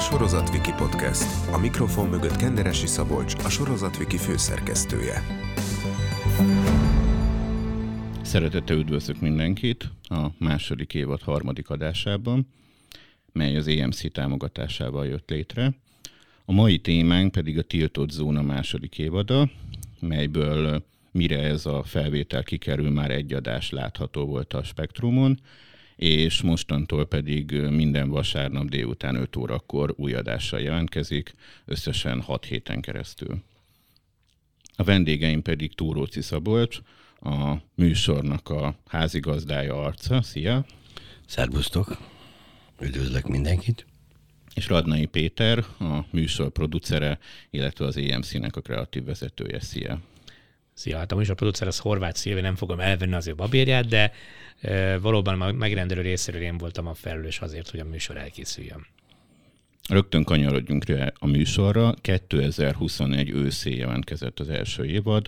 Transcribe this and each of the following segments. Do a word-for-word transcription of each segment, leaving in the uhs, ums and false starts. SorozatWiki Podcast. A mikrofon mögött Kenderesi Szabolcs, a SorozatWiki főszerkesztője. Szeretettel üdvözlök mindenkit a második évad harmadik adásában, mely az á em cé támogatásával jött létre. A mai témánk pedig a Tiltott zóna második évada, melyből mire ez a felvétel kikerül, már egy adás látható volt a Spektrumon, és mostantól pedig minden vasárnap délután öt órakor új adással jelentkezik, összesen hat héten keresztül. A vendégeim pedig Túró Ciszabolcs, a műsornak a házigazdája, arca. Szia! Szervusztok! Üdvözlök mindenkit! És Radnai Péter, a műsor producere, illetve az á em cének a kreatív vezetője. Szia! Szia! Hát a műsor producer az Horváth Szilvi, nem fogom elvenni az ő babérját, de e, valóban a megrendelő részéről én voltam a felelős azért, hogy a műsor elkészüljön. Rögtön kanyarodjunk rá a műsorra. kétezer-huszonegy őszén jelentkezett az első évad,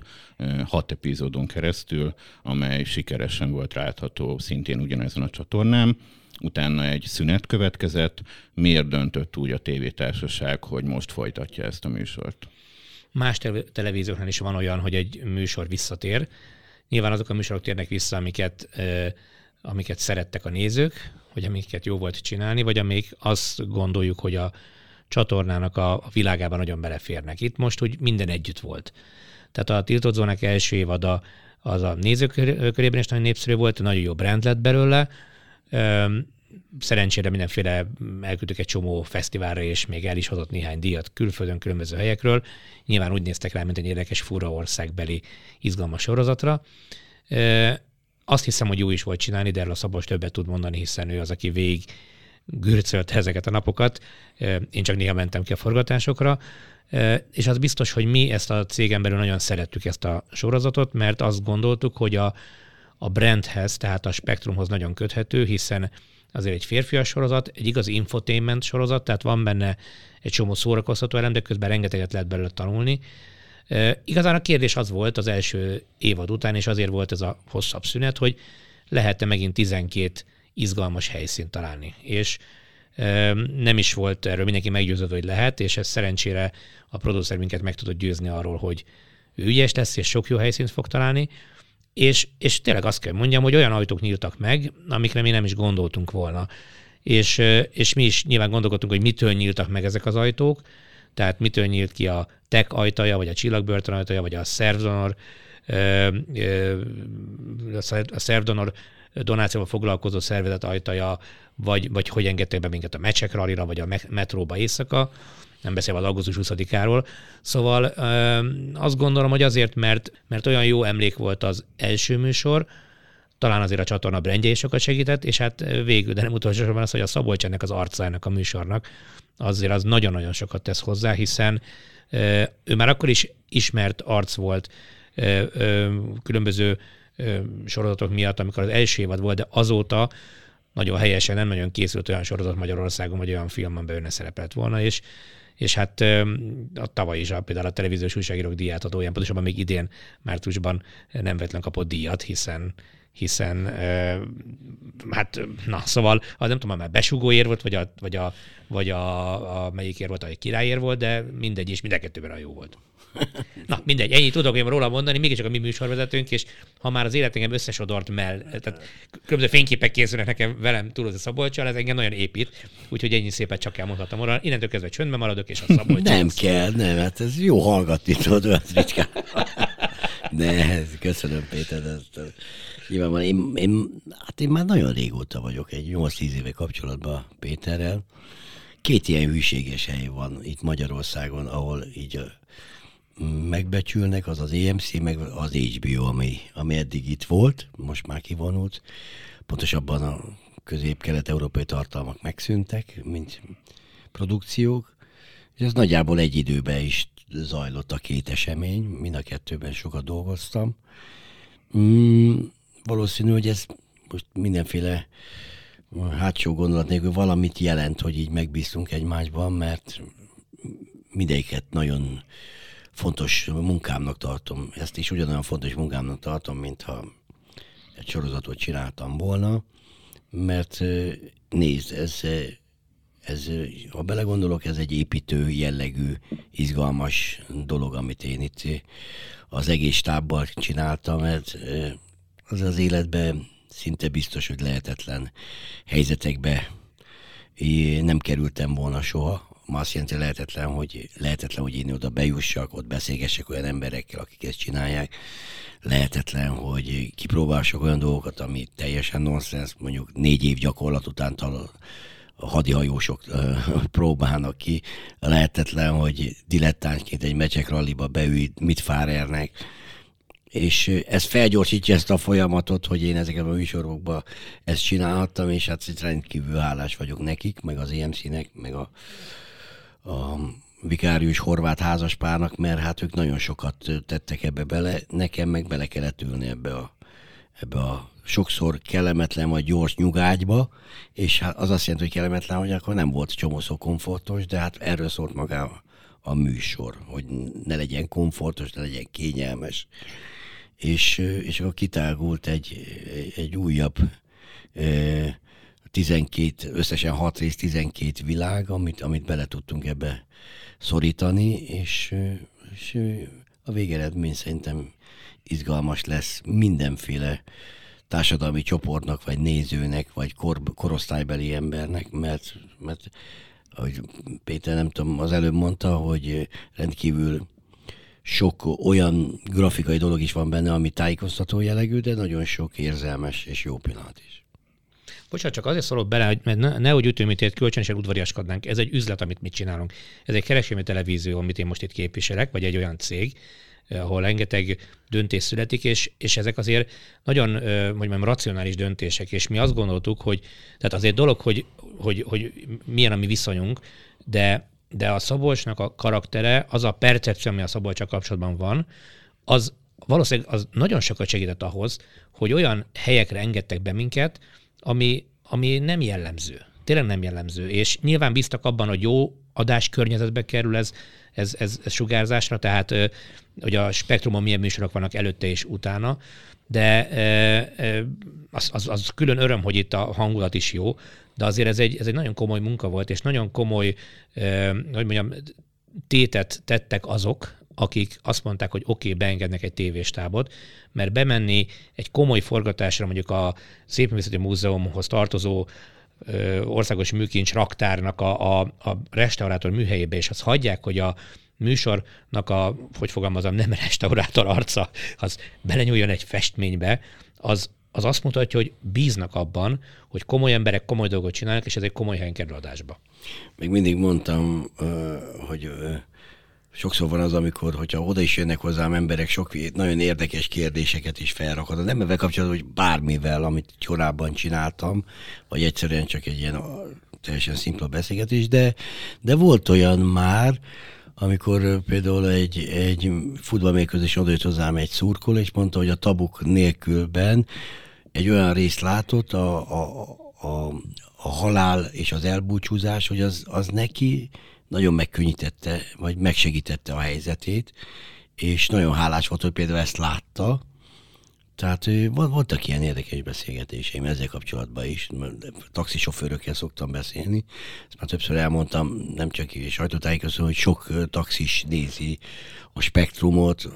hat epizódon keresztül, amely sikeresen volt látható szintén ugyanezen a csatornán. Utána egy szünet következett. Miért döntött úgy a tévétársaság, hogy most folytatja ezt a műsort? Más televízióknál is van olyan, hogy egy műsor visszatér. Nyilván azok a műsorok térnek vissza, amiket, eh, amiket szerettek a nézők, vagy amiket jó volt csinálni, vagy amik azt gondoljuk, hogy a csatornának a, a világában nagyon beleférnek. Itt most úgy minden együtt volt. Tehát a Tiltott zónák első évada az a nézők körében is nagyon népszerű volt, nagyon jó brand lett belőle. Szerencsére mindenféle, elküldtük egy csomó fesztiválra, és még el is hozott néhány díjat külföldön, különböző helyekről. Nyilván úgy néztek rá, mint egy érdekes, fura országbeli, izgalmas sorozatra. Azt hiszem, hogy jó is volt csinálni, de erről a Szabolcs többet tud mondani, hiszen ő az, aki végig gürcölte ezeket a napokat. Én csak néha mentem ki a forgatásokra, és az biztos, hogy mi ezt a cégen belül nagyon szerettük, ezt a sorozatot, mert azt gondoltuk, hogy a a brandhez, tehát a Spektrumhoz nagyon köthető, hiszen azért egy férfias sorozat, egy igazi infotainment sorozat, tehát van benne egy csomó szórakoztató elem, de közben rengeteget lehet belőle tanulni. E, igazán a kérdés az volt az első évad után, és azért volt ez a hosszabb szünet, hogy lehet-e megint tizenkét izgalmas helyszínt találni. És e, nem is volt erről mindenki meggyőződő, hogy lehet, és ez szerencsére a producer minket meg tudott győzni arról, hogy ő ügyes lesz, és sok jó helyszínt fog találni. És, és tényleg azt kell mondjam, hogy olyan ajtók nyíltak meg, amikre mi nem is gondoltunk volna. És, és mi is nyilván gondolkodtunk, hogy mitől nyíltak meg ezek az ajtók, tehát mitől nyílt ki a tech ajtaja, vagy a csillagbörtön ajtaja, vagy a szervdonor, a szervdonor donációval foglalkozó szervezet ajtaja, vagy, vagy hogy engedtek be minket a Mecsek Rallyra, vagy a metróba éjszaka, nem beszélve az augusztus huszadikáról. Szóval azt gondolom, hogy azért, mert, mert olyan jó emlék volt az első műsor, talán azért a csatorna brandje is sokat segített, és hát végül, de nem utolsó sorban az, hogy a Szabolcs ennek az arcának, a műsornak, azért az nagyon-nagyon sokat tesz hozzá, hiszen ő már akkor is ismert arc volt különböző sorozatok miatt, amikor az első évad volt, de azóta nagyon helyesen nem nagyon készült olyan sorozat Magyarországon, vagy olyan film, amiben ő ne szerepelt volna, és és hát a tavaly is a, például a televíziós újságírók díját adó, olyan pontosabban még idén márciusban nem véletlen kapott díjat, hiszen, hiszen e, hát na, szóval az nem tudom, már besugóér volt, vagy a, vagy a, vagy a, a melyikért volt, a királyér volt, de mindegy, és mind a kettőben a jó volt. Na, mindegy, ennyit tudok én róla mondani, mégiscsak a mi műsorvezetőnk, és ha már az élet engem összesodort mell, tehát különböző fényképek készülnek nekem velem Túrózi Szabolccsal, ez engem nagyon épít, úgyhogy ennyi szépet csak elmondhatom róla. Innentől kezdve csöndben maradok, és a Szabolcs... Nem kell, nem, hát ez jó hallgatni, tudod, ez ritkán. Ne, köszönöm Péter, ezt nyilván én, én, hát én már nagyon régóta vagyok, egy nyolc-tíz éve kapcsolatban Péterrel. Két ilyen hűséges hely van itt Magyarországon, ahol így megbecsülnek, az az á em cé, meg az há bé o, ami, ami eddig itt volt, most már kivonult. Pontosabban a közép-kelet-európai tartalmak megszűntek, mint produkciók. És ez nagyjából egy időben is zajlott a két esemény, mind a kettőben sokat dolgoztam. Mm, valószínű, hogy ez most mindenféle hátsó gondolat nélkül valamit jelent, hogy így megbíztunk egymásban, mert mindegyiket nagyon fontos munkámnak tartom. Ezt is ugyanolyan fontos munkámnak tartom, mintha egy sorozatot csináltam volna, mert nézd, ez ez, ha belegondolok, ez egy építő jellegű, izgalmas dolog, amit én itt az egész stábbal csináltam, mert az az életben szinte biztos, hogy lehetetlen helyzetekbe nem kerültem volna soha. Ma azt jelenti, lehetetlen, hogy lehetetlen, hogy én oda bejussak, ott beszélgessek olyan emberekkel, akik ezt csinálják. Lehetetlen, hogy kipróbálsak olyan dolgokat, ami teljesen nonsens, mondjuk négy év gyakorlat után tal- a hadihajósok próbálnak ki. Lehetetlen, hogy dilettánsként egy Mecsek Rallyba beülj, mit fárernek. És ez felgyorsítja ezt a folyamatot, hogy én ezeket a műsorokban ezt csinálhattam, és hát itt rendkívül hálás vagyok nekik, meg az é em cének, meg a, a Vikárius Horváth házaspárnak, mert hát ők nagyon sokat tettek ebbe bele, nekem meg bele kellett ülni ebbe a, ebbe a sokszor kellemetlen vagy gyors nyugágyba, és hát az azt jelenti, hogy kellemetlen, hogy akkor nem volt csomószó komfortos, de hát erről szólt maga a műsor, hogy ne legyen komfortos, ne legyen kényelmes. És, és akkor kitágult egy, egy újabb tizenkét, összesen hat rész, tizenkét világ, amit, amit bele tudtunk ebbe szorítani, és, és a végeredmény szerintem izgalmas lesz mindenféle társadalmi csoportnak, vagy nézőnek, vagy kor, korosztálybeli embernek, mert, mert ahogy Péter, nem tudom, az előbb mondta, hogy rendkívül sok olyan grafikai dolog is van benne, ami tájékoztató jellegű, de nagyon sok érzelmes és jó pillanat is. Bocsánat, csak azért szólok bele, hogy nehogy ütőműtét kölcsönösen udvariaskodnánk. Ez egy üzlet, amit mi csinálunk. Ez egy kereskedelmi televízió, amit én most itt képviselek, vagy egy olyan cég, ahol rengeteg döntés születik, és, és ezek azért nagyon, hogy mondjam, racionális döntések, és mi azt gondoltuk, hogy tehát azért dolog, hogy, hogy, hogy milyen a mi viszonyunk, de, de a Szabolcsnak a karaktere, az a percepció, ami a Szabolcssal kapcsolatban van, az valószínűleg az nagyon sokat segített ahhoz, hogy olyan helyekre engedtek be minket, ami, ami nem jellemző. Tényleg nem jellemző, és nyilván bíztak abban, hogy jó adáskörnyezetbe kerül ez, ez, ez, ez sugárzásra, tehát hogy a Spektrumon milyen műsorok vannak előtte és utána, de az, az, az külön öröm, hogy itt a hangulat is jó, de azért ez egy, ez egy nagyon komoly munka volt, és nagyon komoly, hogy mondjam, tétet tettek azok, akik azt mondták, hogy oké, okay, beengednek egy tévéstábot, mert bemenni egy komoly forgatásra, mondjuk a Szépművészeti Múzeumhoz tartozó országos műkincs raktárnak a, a, a restaurátor műhelyébe, és azt hagyják, hogy a műsornak a, hogy fogalmazom, nem restaurátor arca, az belenyúljon egy festménybe, az, az azt mutatja, hogy bíznak abban, hogy komoly emberek komoly dolgot csinálnak, és ez egy komoly helyen kerül adásba. Még mindig mondtam, hogy sokszor van az, amikor, hogyha oda is jönnek hozzám emberek, sok nagyon érdekes kérdéseket is felrakadnak. Nem ebben kapcsolatban, hogy bármivel, amit korábban csináltam, vagy egyszerűen csak egy ilyen teljesen szimpla beszélgetés, de, de volt olyan már, amikor például egy, egy futballmérkőzésen odajött hozzám egy szurkoló, és mondta, hogy a Tabuk nélkülben egy olyan részt látott, a, a, a, a halál és az elbúcsúzás, hogy az, az neki nagyon megkönnyítette, vagy megsegítette a helyzetét, és nagyon hálás volt, hogy például ezt látta. Tehát voltak ilyen érdekes beszélgetéseim ezzel kapcsolatban is. Taxisofőrökkel szoktam beszélni. Ezt már többször elmondtam, nem csak sajtótájékoztatón, hogy sok taxis nézi a Spektrumot,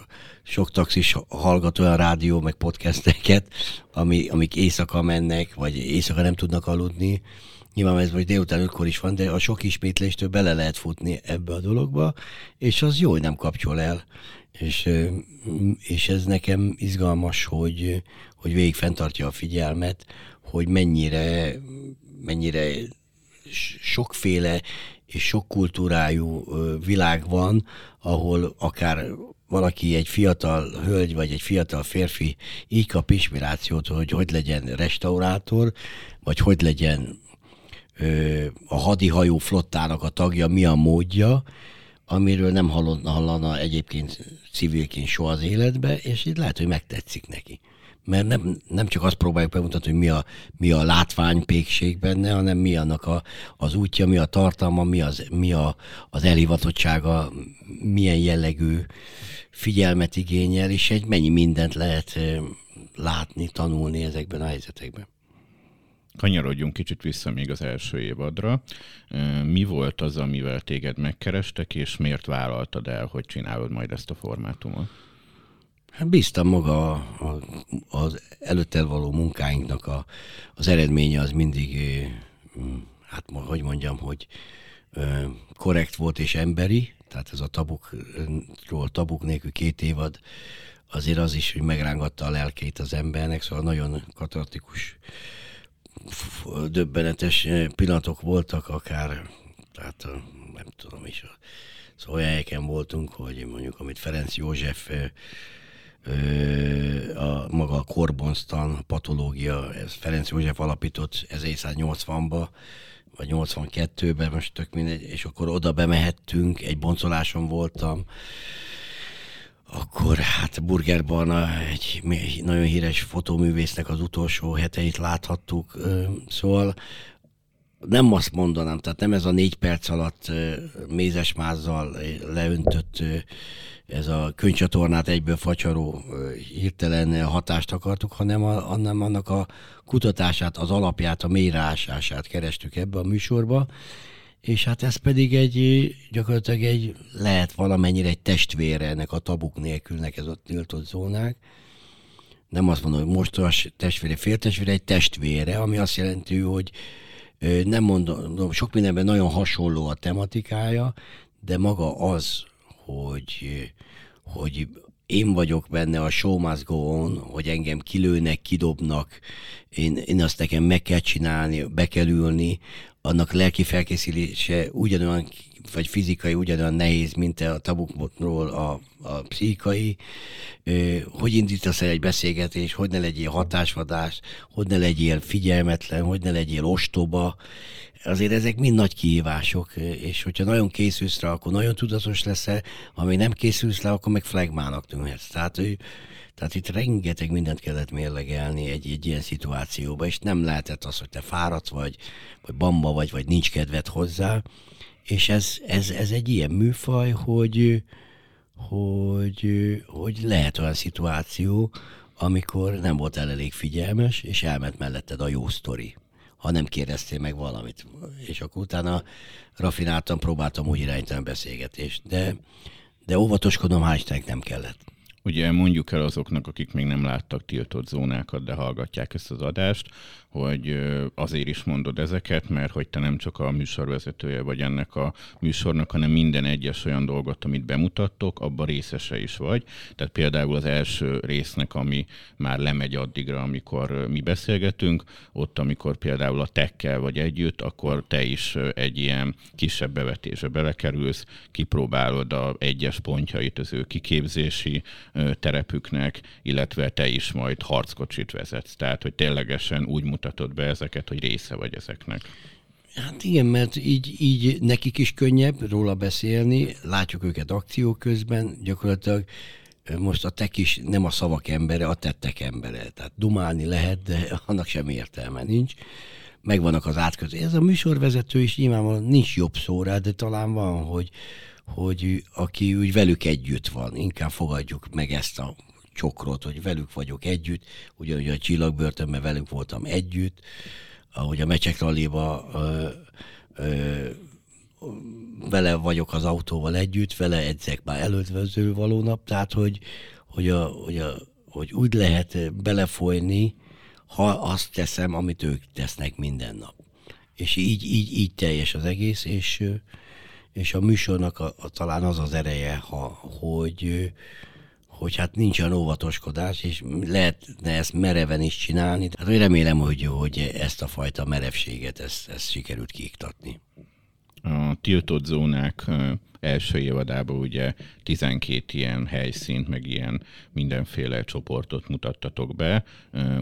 sok taxis hallgat olyan rádió, meg podcasteket, ami, amik éjszaka mennek, vagy éjszaka nem tudnak aludni. Nyilván ez most délután ötkor is van, de a sok ismétléstől bele lehet futni ebbe a dologba, és az jó, hogy nem kapcsol el. És, és ez nekem izgalmas, hogy, hogy végig fenntartja a figyelmet, hogy mennyire, mennyire sokféle és sok kultúrájú világ van, ahol akár valaki, egy fiatal hölgy vagy egy fiatal férfi így kap inspirációt, hogy hogy legyen restaurátor, vagy hogy legyen a hadihajó flottának a tagja, mi a módja, amiről nem hallana, hallana egyébként civilként soha az életbe, és így lehet, hogy megtetszik neki. Mert nem, nem csak azt próbáljuk bemutatni, hogy mi a, mi a látványpékség benne, hanem mi annak a, az útja, mi a tartalma, mi az, mi a, az elhivatottsága, milyen jellegű figyelmet igényel, és egy mennyi mindent lehet látni, tanulni ezekben a helyzetekben. Kanyarodjunk kicsit vissza még az első évadra. Mi volt az, amivel téged megkerestek, és miért vállaltad el, hogy csinálod majd ezt a formátumot? Hát bíztam maga a, a, az előttel való munkáinknak a, az eredménye az mindig, hát hogy mondjam, hogy korrekt volt és emberi, tehát ez a tabukról tabuk nélkül két évad, azért az is, hogy megrángatta a lelkét az embernek, szóval nagyon katartikus, döbbenetes pillanatok voltak, akár, tehát nem tudom is, szóval olyan helyeken voltunk, hogy mondjuk, amit Ferenc József a maga a korbonztan, a patológia, ez Ferenc József alapított ezernyolcvanba, vagy nyolcvankettőben, most tök mindegy, és akkor oda bemehettünk, egy boncoláson voltam, akkor hát Burger Barna, egy nagyon híres fotóművésznek az utolsó heteit láthattuk, szóval nem azt mondanám, tehát nem ez a négy perc alatt mézesmázzal leöntött, ez a könyvcsatornát egyből facsaró hirtelen hatást akartuk, hanem a, annak a kutatását, az alapját, a mélyreásását kerestük ebbe a műsorba, és hát ez pedig egy, gyakorlatilag egy, lehet valamennyire egy testvére ennek a tabuk nélkülnek, ez a tiltott zónák. Nem azt mondom, hogy most a testvére, féltestvére, egy testvére, ami azt jelenti, hogy nem mondom, sok mindenben nagyon hasonló a tematikája, de maga az, hogy, hogy én vagyok benne a show must go on, hogy engem kilőnek, kidobnak, én, én azt nekem meg kell csinálni, be kell ülni, annak lelki felkészülése ugyanolyan, vagy fizikai ugyanolyan nehéz, mint a tabukról a, a pszichai. Hogy indítasz el egy beszélgetést, hogy ne legyél hatásvadás, hogy ne legyél figyelmetlen, hogy ne legyél ostoba. Azért ezek mind nagy kihívások, és hogyha nagyon készülsz rá, akkor nagyon tudatos leszel, ha még nem készülsz rá, akkor meg flegmának tűnhetsz. Tehát, tehát itt rengeteg mindent kellett mérlegelni egy, egy ilyen szituációba, és nem lehetett az, hogy te fáradt vagy, vagy bamba vagy, vagy nincs kedved hozzá. És ez, ez, ez egy ilyen műfaj, hogy, hogy, hogy lehet olyan szituáció, amikor nem voltál elég figyelmes, és elment melletted a jó sztori, ha nem kérdeztél meg valamit. És akkor utána rafináltan próbáltam úgy irányítani a beszélgetést, de, de óvatoskodom, hál' nem kellett. Ugye mondjuk el azoknak, akik még nem láttak tiltott zónákat, de hallgatják ezt az adást, hogy azért is mondod ezeket, mert hogy te nem csak a műsorvezetője vagy ennek a műsornak, hanem minden egyes olyan dolgot, amit bemutattok, abban részese is vagy. Tehát például az első résznek, ami már lemegy addigra, amikor mi beszélgetünk, ott, amikor például a tekkel vagy együtt, akkor te is egy ilyen kisebb bevetésbe belekerülsz, kipróbálod az egyes pontjait az ő kiképzési terepüknek, illetve te is majd harckocsit vezetsz. Tehát, hogy ténylegesen úgy mutatod be ezeket, hogy része vagy ezeknek. Hát igen, mert így, így nekik is könnyebb róla beszélni, látjuk őket akció közben, gyakorlatilag most a tek is nem a szavak embere, a tettek embere. Tehát dumálni lehet, de annak sem értelme nincs. Megvannak az átközé. Ez a műsorvezető is nyilvánvalóan nincs jobb szóra, de talán van, hogy hogy aki úgy velük együtt van, inkább fogadjuk meg ezt a csokrot, hogy velük vagyok együtt, ugyanúgy a Csillagbörtönben velük voltam együtt, ahogy a Mecsek Rallyba vele vagyok az autóval együtt, vele edzek már előző való nap, tehát hogy, hogy, a, hogy, a, hogy úgy lehet belefolyni, ha azt teszem, amit ők tesznek minden nap. És így, így, így teljes az egész, és és a műsornak a, a, talán az az ereje, ha, hogy, hogy hát nincs olyan óvatoskodás, és lehetne ezt mereven is csinálni. Hát remélem, hogy, hogy ezt a fajta merevséget, ezt, ezt sikerült kiiktatni. A tiltott zónák első évadában ugye tizenkét ilyen helyszínt, meg ilyen mindenféle csoportot mutattatok be.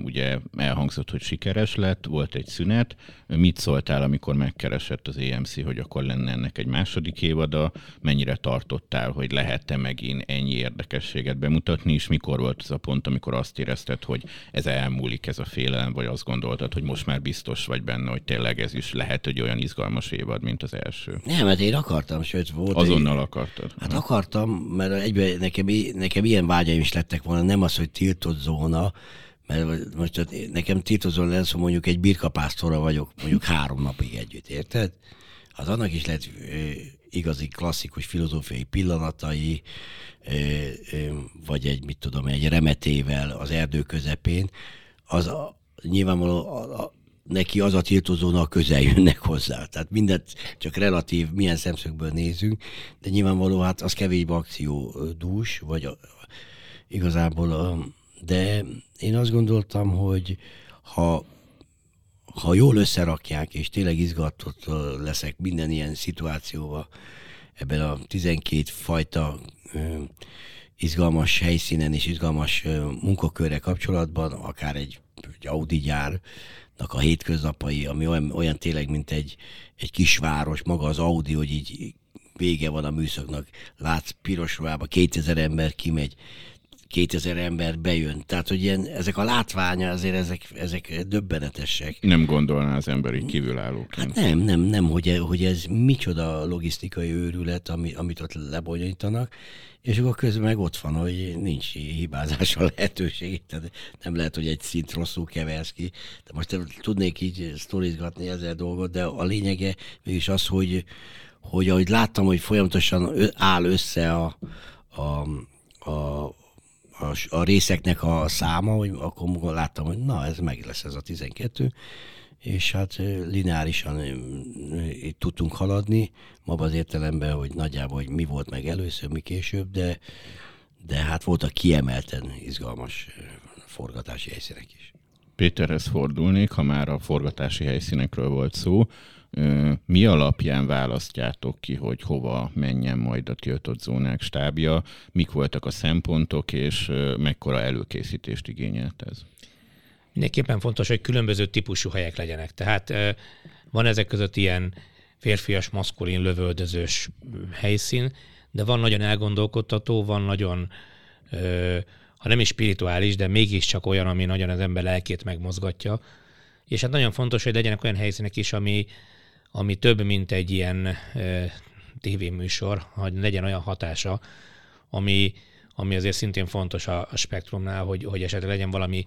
Ugye elhangzott, hogy sikeres lett, volt egy szünet. Mit szóltál, amikor megkeresett az á em cé, hogy akkor lenne ennek egy második évada? Mennyire tartottál, hogy lehet-e megint ennyi érdekességet bemutatni, és mikor volt az a pont, amikor azt érezted, hogy ez elmúlik, ez a félelem, vagy azt gondoltad, hogy most már biztos vagy benne, hogy tényleg ez is lehet, hogy olyan izgalmas évad, mint az első? Nem, mert én akartam, sőt volt. Az Azonnal akartad. Hát akartam, mert egyben nekem, nekem ilyen vágyaim is lettek volna, nem az, hogy tiltott zóna, Mert most nekem tiltozó lesz, hogy mondjuk egy birkapásztorra vagyok, mondjuk három napig együtt, érted? Hát annak is lett igazi klasszikus filozófiai pillanatai, vagy egy, mit tudom, egy remetével az erdő közepén, az a, nyilvánvalóan a, a, neki az a tiltozónak közel jönnek hozzá. Tehát mindent csak relatív, milyen szemszögből nézünk, de nyilvánvalóan hát az kevésbé akciódús, vagy a, igazából a, de én azt gondoltam, hogy ha, ha jól összerakják, és tényleg izgatott leszek minden ilyen szituációban, ebben a tizenkét fajta izgalmas helyszínen és izgalmas munkakörre kapcsolatban, akár egy, egy Audi gyárnak a hétköznapai, ami olyan, olyan tényleg, mint egy, egy kisváros, maga az Audi, hogy így vége van a műszaknak, látsz Pirosruhába, kétezer ember kimegy, kétezer ember bejön. Tehát, hogy ilyen, ezek a látványa azért ezek, ezek döbbenetesek. Nem gondolná az ember így kívülállóként. Hát nem, nem, nem, hogy, hogy ez micsoda logisztikai őrület, ami, amit ott lebonyolítanak, és akkor közben meg ott van, hogy nincs hibázásra lehetőség. Tehát nem lehet, hogy egy szint rosszul keversz ki. De most tudnék így sztorizgatni ezzel dolgot, de a lényege mégis az, hogy, hogy ahogy láttam, hogy folyamatosan áll össze a, a, a A, a részeknek a száma, hogy akkor láttam, hogy na, ez meg lesz ez a tizenkettő, és hát lineárisan itt tudtunk haladni, maga az értelemben, hogy nagyjából, hogy mi volt meg először, mi később, de, de hát voltak kiemelten izgalmas forgatási helyszínek is. Péterhez fordulnék, ha már a forgatási helyszínekről volt szó. Mi alapján választjátok ki, hogy hova menjen majd a tiltott zónák stábja? Mik voltak a szempontok, és mekkora előkészítést igényelt ez? Mindenképpen fontos, hogy különböző típusú helyek legyenek. Tehát van ezek között ilyen férfias, maszkulin, lövöldözős helyszín, de van nagyon elgondolkodtató, van nagyon, ha nem is spirituális, de mégiscsak olyan, ami nagyon az ember lelkét megmozgatja. És hát nagyon fontos, hogy legyenek olyan helyszínek is, ami ami több, mint egy ilyen e, tévéműsor, hogy legyen olyan hatása, ami, ami azért szintén fontos a, a spektrumnál, hogy, hogy esetleg legyen valami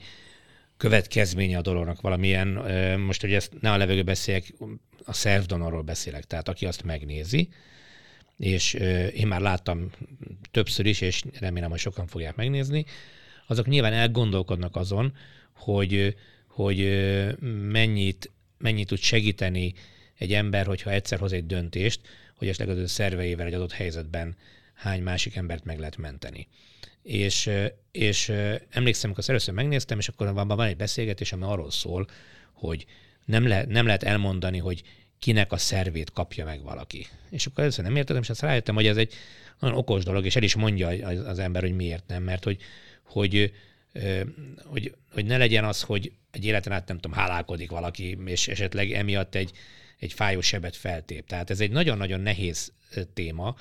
következménye a dolognak, valamilyen, e, most ugye ezt ne a levegő beszéljek, a szervdonorról beszélek, tehát aki azt megnézi, és e, én már láttam többször is, és remélem, hogy sokan fogják megnézni, azok nyilván elgondolkodnak azon, hogy, hogy mennyit, mennyit tud segíteni egy ember, hogyha egyszer hoz egy döntést, hogy esetleg az ő szerveivel egy adott helyzetben hány másik embert meg lehet menteni. És, és emlékszem, amikor először megnéztem, és akkor van, van egy beszélgetés, ami arról szól, hogy nem, le, nem lehet elmondani, hogy kinek a szervét kapja meg valaki. És akkor először nem értettem, és azt rájöttem, hogy ez egy nagyon okos dolog, és el is mondja az, az ember, hogy miért nem, mert hogy, hogy hogy, hogy ne legyen az, hogy egy életen át nem tudom, hálálkodik valaki, és esetleg emiatt egy, egy fájó sebet feltép. Tehát ez egy nagyon-nagyon nehéz téma,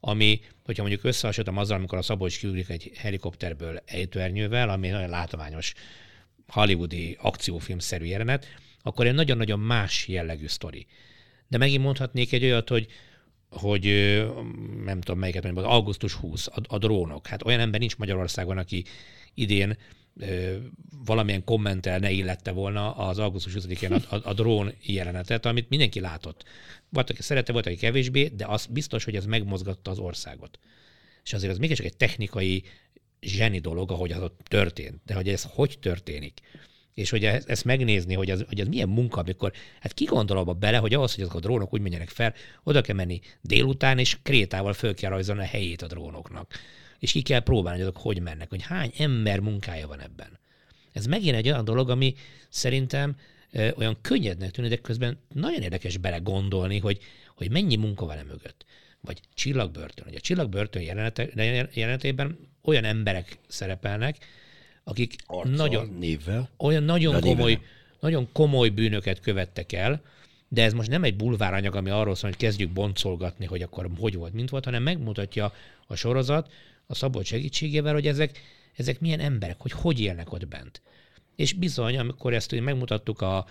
ami, hogyha mondjuk összehasonlítom azzal, amikor a Szabolcs kiugrik egy helikopterből ejtőernyővel, ami egy nagyon látományos hollywoodi akciófilmszerű jelenet, akkor egy nagyon-nagyon más jellegű sztori. De megint mondhatnék egy olyat, hogy hogy nem tudom melyiket mondani, az augusztus huszadika, a, a drónok. Hát olyan ember nincs Magyarországon, aki idén ö, valamilyen kommentel ne illette volna az augusztus huszadikán a, a, a drón jelenetet, amit mindenki látott. Volt, aki szerette, volt, aki kevésbé, de az biztos, hogy ez megmozgatta az országot. És azért az mégiscsak egy technikai zseni dolog, ahogy az ott történt. De hogy ez hogy történik? És hogy ezt megnézni, hogy ez, hogy ez milyen munka, amikor, hát ki gondol abba bele, hogy ahhoz, hogy azok a drónok úgy menjenek fel, oda kell menni délután, és krétával föl kell rajzolni a helyét a drónoknak. És ki kell próbálni, hogy azok hogy mennek, hogy hány ember munkája van ebben. Ez megint egy olyan dolog, ami szerintem ö, olyan könnyednek tűnik, de közben nagyon érdekes bele gondolni, hogy, hogy mennyi munka van e mögött. Vagy csillagbörtön. Ugye a csillagbörtön jelenete, jelenetében olyan emberek szerepelnek, akik arca, nagyon, névvel, olyan nagyon, névvel. Komoly, nagyon komoly bűnöket követtek el, de ez most nem egy bulváranyag, ami arról szól, hogy kezdjük boncolgatni, hogy akkor hogy volt, mint volt, hanem megmutatja a sorozat a Szabolcs segítségével, hogy ezek, ezek milyen emberek, hogy hogy élnek ott bent. és bizony, amikor ezt megmutattuk, a,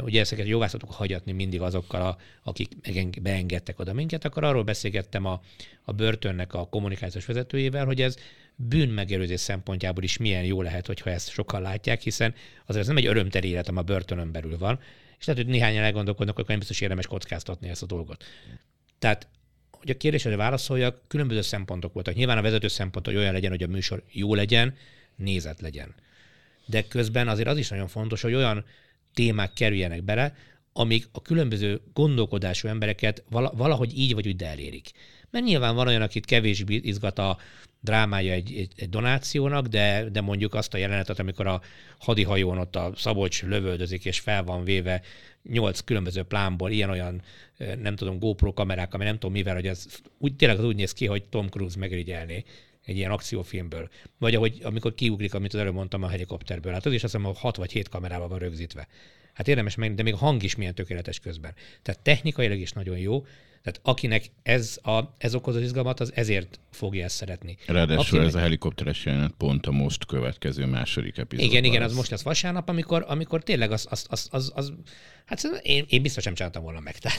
ugye ezeket jóvá szoktuk hagyatni mindig azokkal, a, akik beengedtek oda minket, akkor arról beszélgettem a, a börtönnek a kommunikációs vezetőjével, hogy ez bűnmegelőzés szempontjából is milyen jó lehet, hogyha ezt sokan látják, hiszen azért ez nem egy örömteli élet, ami a börtönön belül van, és lehet, hogy néhányan elgondolkodnak, hogy nem biztos érdemes kockáztatni ezt a dolgot. Tehát, hogy a kérdésre válaszoljak, különböző szempontok voltak. Nyilván a vezető szempont, hogy olyan legyen, hogy a műsor jó legyen, nézett legyen. De közben azért az is nagyon fontos, hogy olyan témák kerüljenek bele, amik a különböző gondolkodású embereket valahogy így vagy úgy elérik. Mert nyilván van olyan, akit kevésbé izgat a drámája egy, egy, egy donációnak, de, de mondjuk azt a jelenetet, amikor a hadihajón ott a Szabolcs lövöldözik, és fel van véve nyolc különböző plánból, ilyen-olyan, nem tudom, GoPro kamerák, ami nem tudom mivel, hogy ez úgy, tényleg az úgy néz ki, hogy Tom Cruise megrigyelné egy ilyen akciófilmből. Vagy ahogy amikor kiugrik, amit az előbb mondtam, a helikopterből. Hát az is azt hiszem, hogy hat vagy hét kamerával van rögzítve. Hát érdemes meg, de még a hang is milyen tökéletes közben. Tehát technikailag is nagyon jó. Tehát akinek ez, a, ez okoz az izgalmat, az ezért fogja ezt szeretni. Ráadásul akinek... ez a helikopteres jelenet pont a most következő második epizódban. Igen, igen, az most lesz vasárnap, amikor, amikor tényleg az, az, az, az, az hát én, én biztos nem csináltam volna meg. Tehát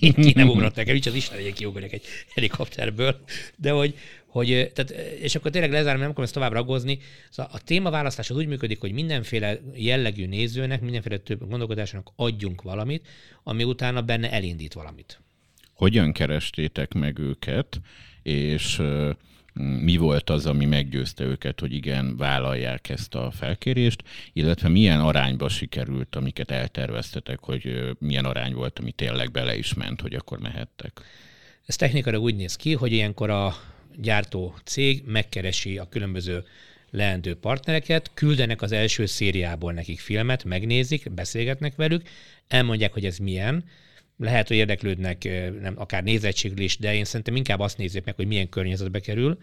én ki nem ugrott nekem, így az Isten legyen kiugorjak egy helikopterből. De hogy, hogy tehát, és akkor tényleg lezárom, nem akarom ezt tovább ragozni. Szóval a témaválasztás az úgy működik, hogy mindenféle jellegű nézőnek, mindenféle több gondolkodásának adjunk valamit, ami utána benne elindít valamit. Hogyan kerestétek meg őket, és mi volt az, ami meggyőzte őket, hogy igen, vállalják ezt a felkérést, illetve milyen arányba sikerült, amiket elterveztetek, hogy milyen arány volt, ami tényleg bele is ment, hogy akkor mehettek? Ez technikára úgy néz ki, hogy ilyenkor a gyártó cég megkeresi a különböző leendő partnereket, küldenek az első szériából nekik filmet, megnézik, beszélgetnek velük, elmondják, hogy ez milyen. Lehet, hogy érdeklődnek, nem, akár nézettségről is, de én szerintem inkább azt nézzük meg, hogy milyen környezetbe kerül.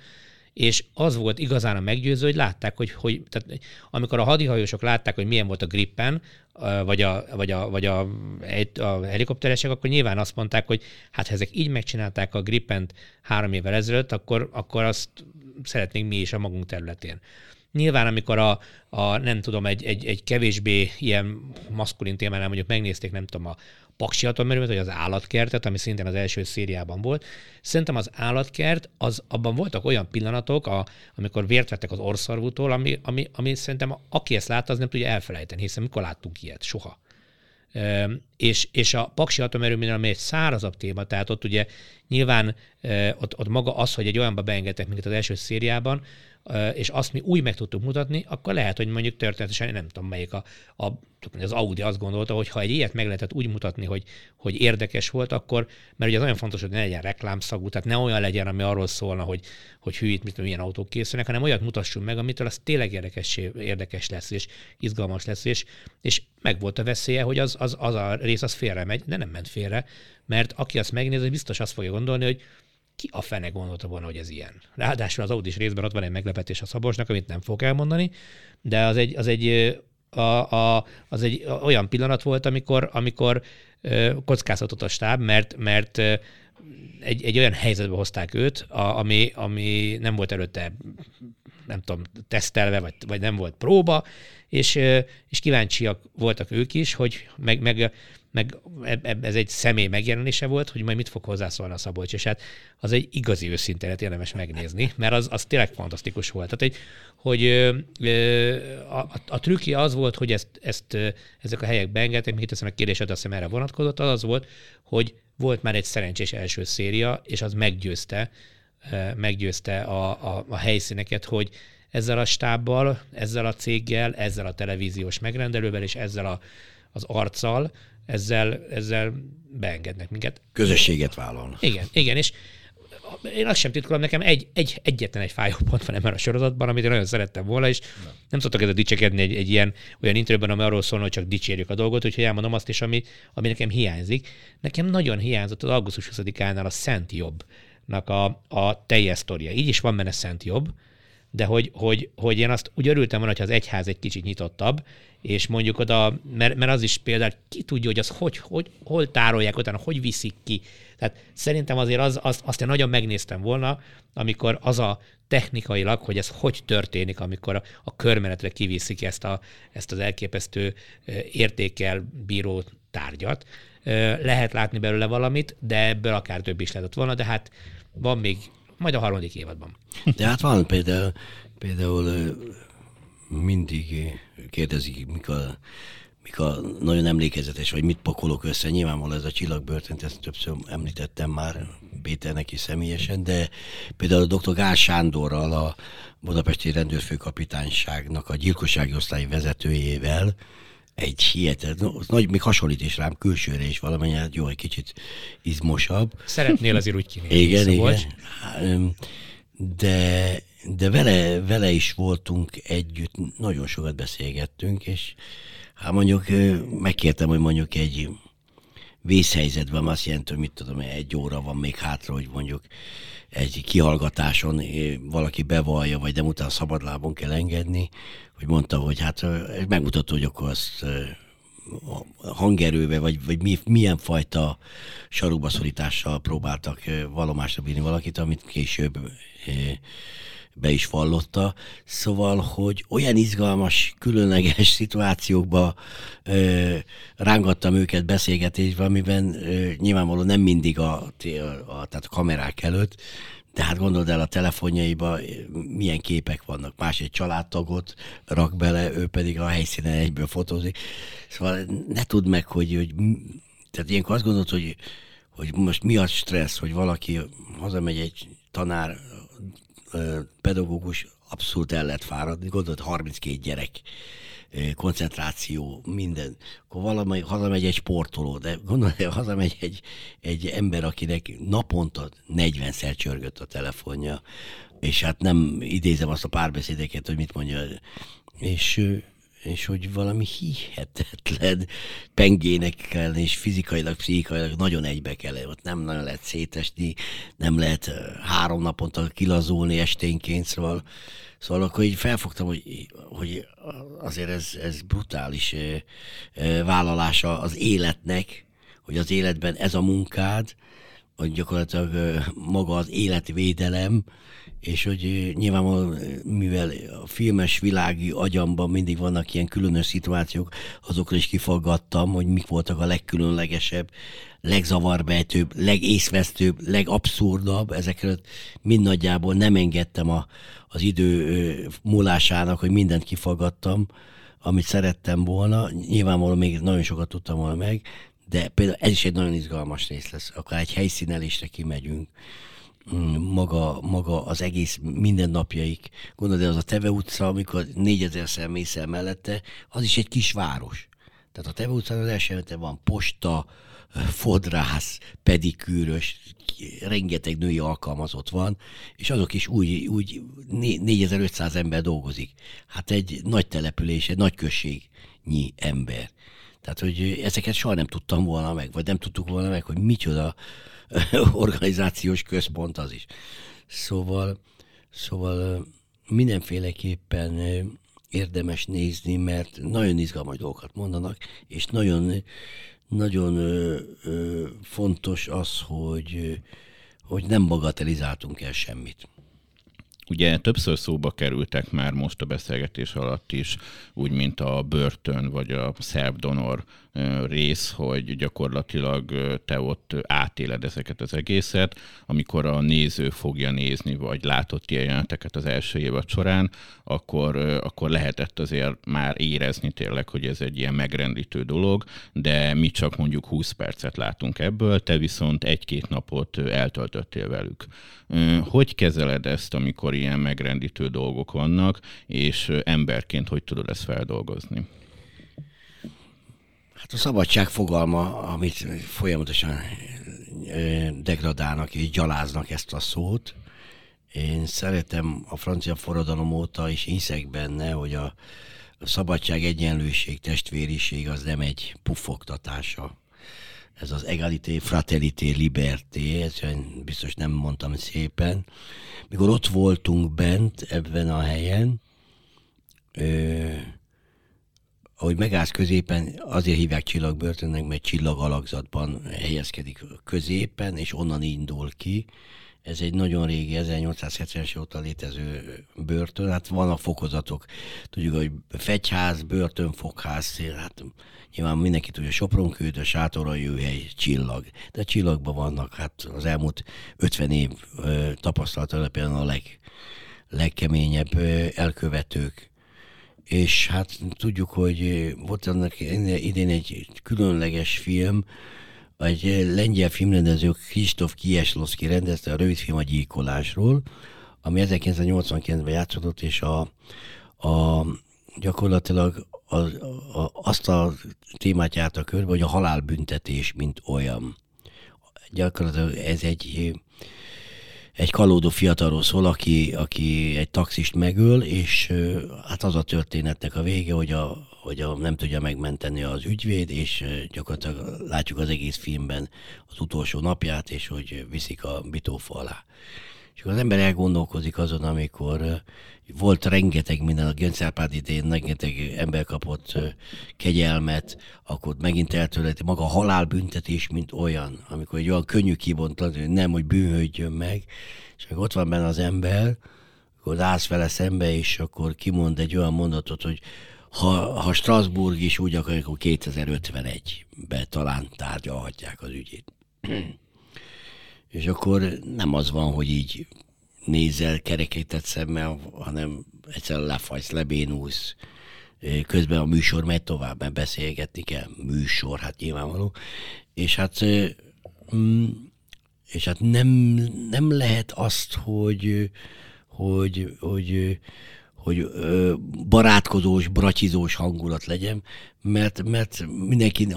És az volt igazán a meggyőző, hogy látták, hogy, hogy tehát, amikor a hadihajósok látták, hogy milyen volt a Gripen, vagy, a, vagy, a, vagy a, a helikopteresek, akkor nyilván azt mondták, hogy hát ha ezek így megcsinálták a Gripent három évvel ezelőtt, akkor, akkor azt szeretnénk mi is a magunk területén. Nyilván, amikor a, a nem tudom, egy, egy, egy kevésbé ilyen maszkulin témánál mondjuk megnézték, nem tudom, a Paksi atomerőmet, vagy az állatkertet, ami szintén az első szériában volt. Szerintem az állatkert, az, abban voltak olyan pillanatok, a, amikor vért vettek az orrszarvútól, ami, ami, ami szerintem aki ezt látta, az nem tudja elfelejteni, hiszen mikor láttunk ilyet? Soha. Ö, és, és a Paksi atomerőműnél, ami egy szárazabb téma, tehát ott ugye nyilván ö, ott, ott maga az, hogy egy olyanba beengedtek minket az első szériában, és azt mi úgy meg tudtuk mutatni, akkor lehet, hogy mondjuk történetesen, nem tudom melyik, a, a, az Audi azt gondolta, hogy ha egy ilyet meg lehetett úgy mutatni, hogy, hogy érdekes volt, akkor, mert ugye az olyan fontos, hogy ne legyen reklámszagú, tehát ne olyan legyen, ami arról szólna, hogy, hogy hű, itt mit tudom, milyen autók készülnek, hanem olyat mutassunk meg, amitől az tényleg érdekes, érdekes lesz, és izgalmas lesz, és, és meg volt a veszélye, hogy az, az, az a rész az félre megy, de nem ment félre, mert aki azt megnézi, biztos azt fogja gondolni, hogy ki a fene gondolta volna, hogy ez ilyen. Ráadásul az Audis részben ott van egy meglepetés a Szabolcsnak, amit nem fogok elmondani, de az egy, az egy, a, a, az egy olyan pillanat volt, amikor, amikor kockáztatott a stáb, mert, mert egy, egy olyan helyzetbe hozták őt, ami, ami nem volt előtte, nem tudom, tesztelve, vagy, vagy nem volt próba, és, és kíváncsiak voltak ők is, hogy meg... meg meg ez egy személy megjelenése volt, hogy majd mit fog hozzászólni a Szabolcs, és hát az egy igazi őszintelet érdemes megnézni, mert az, az tényleg fantasztikus volt. Tehát, egy, hogy a, a, a trükkje az volt, hogy ezt, ezt, ezek a helyek beengedtek, még hiszen a kérdésed azt hiszem erre vonatkozott, az az volt, hogy volt már egy szerencsés első széria, és az meggyőzte, meggyőzte a, a, a helyszíneket, hogy ezzel a stábbal, ezzel a céggel, ezzel a televíziós megrendelővel, és ezzel a, az arccal, Ezzel, ezzel beengednek minket. Közösséget vállalnak. Igen, igen, és én azt sem titkolom, nekem egy, egy, egyetlen egy fájó pont van ebben a sorozatban, amit én nagyon szerettem volna, és nem, nem szoktak ezzel dicsekedni egy, egy ilyen olyan interjúban, ami arról szól, hogy csak dicsérjük a dolgot, úgyhogy elmondom azt is, ami, ami nekem hiányzik. Nekem nagyon hiányzott az augusztus huszadikánál a Szent Jobbnak a, a teljes sztoria. Így is van benne Szent Jobb, de hogy, hogy, hogy én azt úgy örültem volna, hogyha az egyház egy kicsit nyitottabb, és mondjuk oda, mert, mert az is például ki tudja, hogy az hogy, hogy hol tárolják utána, hogy viszik ki. Tehát szerintem azért az, az, azt én nagyon megnéztem volna, amikor az a technikailag, hogy ez hogy történik, amikor a, a körmenetre kiviszik ezt, a, ezt az elképesztő értékkel bíró tárgyat. Lehet látni belőle valamit, de ebből akár több is lehetett volna, de hát van még majd a harmadik évadban. De hát van például, például mindig kérdezik, mik a, mik a nagyon emlékezetes, vagy mit pakolok össze. Nyilvánvalóan ez a csillagbörtönt, ezt többször említettem már Péternek is személyesen, de például a doktor Gál Sándorral, a budapesti rendőrfőkapitányságnak a gyilkossági osztály vezetőjével egy hihetetlen, nagy, még hasonlít is rám külsőre is valamennyire, jó, egy kicsit izmosabb. Szeretnél azért úgy kinézni. Igen, Szabolcs. Igen. De, de vele, vele is voltunk együtt, nagyon sokat beszélgettünk, és hát mondjuk megkértem, hogy mondjuk egy vészhelyzetben, azt jelenti, hogy mit tudom, egy óra van még hátra, hogy mondjuk egy kihallgatáson valaki bevallja, vagy nem utána szabadlábon kell engedni, hogy mondta, hogy hát megmutató, hogy akkor azt hangerővel, vagy, vagy milyen fajta sarokbaszorítással próbáltak vallomásra bírni valakit, amit később be is vallotta. Szóval, hogy olyan izgalmas, különleges szituációkba ö, rángattam őket beszélgetésben, amiben ö, nyilvánvalóan nem mindig a, a, tehát a kamerák előtt, de hát gondold el, a telefonjaiba milyen képek vannak. Más egy családtagot rak bele, ő pedig a helyszínen egyből fotózik. Szóval ne tudd meg, hogy, hogy tehát ilyenkor azt gondolod, hogy, hogy most mi a stressz, hogy valaki hazamegy egy tanár, pedagógus abszolút el lehet fáradni, gondolod, harminckét gyerek, koncentráció, minden. Akkor valamely, hazamegy egy sportoló, de gondolod, hazamegy egy, egy ember, akinek naponta negyvenszer csörgött a telefonja, és hát nem idézem azt a párbeszédeket, hogy mit mondja, és, és hogy valami hihetetlen pengének kell, és fizikailag, pszichikailag nagyon egybe kell, ott nem nagyon lehet szétesni, nem lehet három naponta kilazulni esténként, szóval, szóval akkor így felfogtam, hogy, hogy azért ez, ez brutális vállalása az életnek, hogy az életben ez a munkád, hogy gyakorlatilag maga az életvédelem, és hogy nyilvánvalóan, mivel a filmes világi agyamban mindig vannak ilyen különös szituációk, azokra is kifaggattam, hogy mik voltak a legkülönlegesebb, legzavarbejtőbb, legészvesztőbb, legabszurdabb, ezeket mind nagyjából nem engedtem a, az idő múlásának, hogy mindent kifaggattam, amit szerettem volna. Nyilvánvalóan még nagyon sokat tudtam volna meg, de például ez is egy nagyon izgalmas rész lesz, akár egy helyszínelésre kimegyünk. Maga, maga az egész mindennapjaik. Gondolod, az a Teve utca, amikor négyezer személy mellette, az is egy kis város. Tehát a Teve utcán az első van posta, fodrász, pedikűrös, rengeteg női alkalmazott van, és azok is úgy, úgy négyezer-ötszáz ember dolgozik. Hát egy nagy település, egy nagy községnyi ember. Tehát, hogy ezeket soha nem tudtam volna meg, vagy nem tudtuk volna meg, hogy micsoda organizációs központ az is. Szóval, szóval mindenféleképpen érdemes nézni, mert nagyon izgalmas dolgokat mondanak, és nagyon, nagyon fontos az, hogy, hogy nem bagatelizáltunk el semmit. Ugye többször szóba kerültek már most a beszélgetés alatt is, úgy mint a börtön vagy a szervdonor rész, hogy gyakorlatilag te ott átéled ezeket az egészet, amikor a néző fogja nézni, vagy látott ilyen jeleneteket az első évad során, akkor, akkor lehetett azért már érezni tényleg, hogy ez egy ilyen megrendítő dolog, de mi csak mondjuk húsz percet látunk ebből, te viszont egy-két napot eltöltöttél velük. Hogy kezeled ezt, amikor ilyen megrendítő dolgok vannak, és emberként hogy tudod ezt feldolgozni? Hát a szabadság fogalma, amit folyamatosan degradálnak és gyaláznak ezt a szót. Én szeretem a francia forradalom óta, és hiszek benne, hogy a szabadság, egyenlőség, testvériség az nem egy pufogtatása ez az egalité, fratellité, liberté, ezt biztos nem mondtam szépen. Mikor ott voltunk bent ebben a helyen, ö, ahogy megállsz középen, azért hívják csillagbörtönnek, mert csillag alakzatban helyezkedik középen, és onnan indul ki. Ez egy nagyon régi, ezernyolcszázhetvenes óta létező börtön. Hát vannak fokozatok. Tudjuk, hogy fegyház, börtön, fogház, hát nyilván mindenki tudja, Sopronkőd, a sátorai jövőhely, csillag. De csillagban vannak, hát az elmúlt ötven év tapasztalat alapján a leg, legkeményebb elkövetők. És hát tudjuk, hogy volt annak idén egy különleges film, egy lengyel filmrendező, Christoph Kieslowski rendezte a rövidfilm a gyilkolásról, ami ezerkilencszáznyolcvankilencben játszódott, és a, a, gyakorlatilag a, a, azt a témát járta körbe, hogy a halálbüntetés, mint olyan. Gyakorlatilag ez egy, egy kalódó fiatalról szól, aki, aki egy taxist megöl, és hát az a történetnek a vége, hogy a hogy a, nem tudja megmenteni az ügyvéd, és gyakorlatilag látjuk az egész filmben az utolsó napját, és hogy viszik a bitófa alá. És akkor az ember elgondolkozik azon, amikor volt rengeteg minden, a Gönczárpád idén rengeteg ember kapott kegyelmet, akkor megint eltörleti maga a halálbüntetés, mint olyan, amikor egy olyan könnyű kibontani, hogy nem, hogy bűnhődjön meg, és akkor ott van benne az ember, akkor állsz vele szembe, és akkor kimond egy olyan mondatot, hogy Ha, ha Strasbourg is úgy akar, akkor kétezer-ötvenegyben talán tárgyalhatják az ügyét. És akkor nem az van, hogy így nézel kerekített szemmel, hanem egyszerűen lefagysz, lebénulsz. Közben a műsor megy tovább, mert beszélgetni kell. Műsor, hát nyilvánvaló. És hát, és hát nem, nem lehet azt, hogy... hogy, hogy hogy barátkozós, bratyizós hangulat legyen, mert, mert mindenki,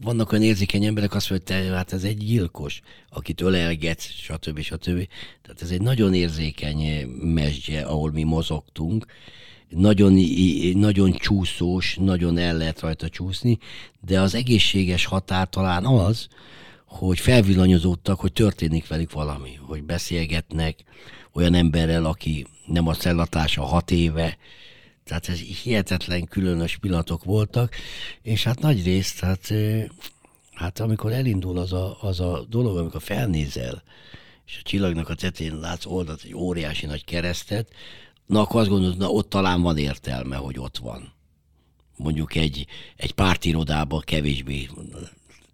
vannak olyan érzékeny emberek, azt mondja, hogy te, hát ez egy gyilkos, akit ölelgetsz, stb. stb. Tehát ez egy nagyon érzékeny mesdje, ahol mi mozogtunk. Nagyon, nagyon csúszós, nagyon el lehet rajta csúszni, de az egészséges határ talán az, hogy felvillanyozódtak, hogy történik velük valami, hogy beszélgetnek olyan emberrel, aki nem a cellatársa hat éve, tehát ez hihetetlen különös pillanatok voltak, és hát nagy részt, hát, hát amikor elindul az a, az a dolog, amikor felnézel, és a csillagnak a tetején látsz oldalt egy óriási nagy keresztet, na akkor azt gondolod, na ott talán van értelme, hogy ott van. Mondjuk egy, egy pártirodában kevésbé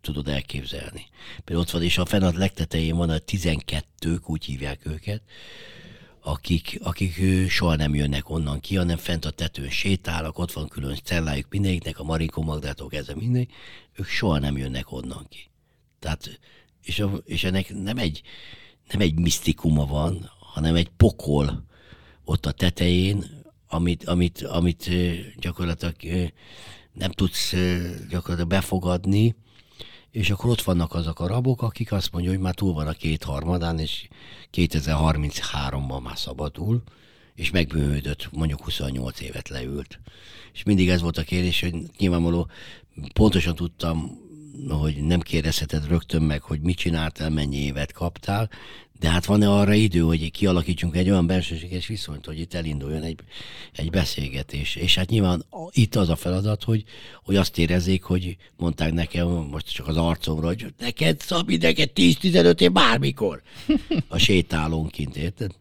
tudod elképzelni. Például ott van, és a fennad legtetején van a tizenkettők, úgy hívják őket, akik, akik soha nem jönnek onnan ki, hanem fent a tetőn sétálnak, ott van külön cellájuk mindenkinek, a Marinkó Magdától kezdve mindenki, ők soha nem jönnek onnan ki. Tehát, és, a, és ennek nem egy, nem egy misztikuma van, hanem egy pokol ott a tetején, amit, amit, amit gyakorlatilag nem tudsz gyakorlatilag befogadni, és akkor ott vannak azok a rabok, akik azt mondja, hogy már túl van a kétharmadán, és kétezer-harminchárom-ban már szabadul, és megbőhődött, mondjuk huszonnyolc évet leült. És mindig ez volt a kérdés, hogy nyilvánvaló, pontosan tudtam, hogy nem kérdezheted rögtön meg, hogy mit csináltál, mennyi évet kaptál, de hát van-e arra idő, hogy kialakítsunk egy olyan bensőséges viszonyt, hogy itt elinduljon egy, egy beszélgetés. És hát nyilván itt az a feladat, hogy, hogy azt érezzék, hogy mondták nekem most csak az arcomra, hogy neked, Szabi, neked tíz-tizenöt év bármikor a sétálónként, érted?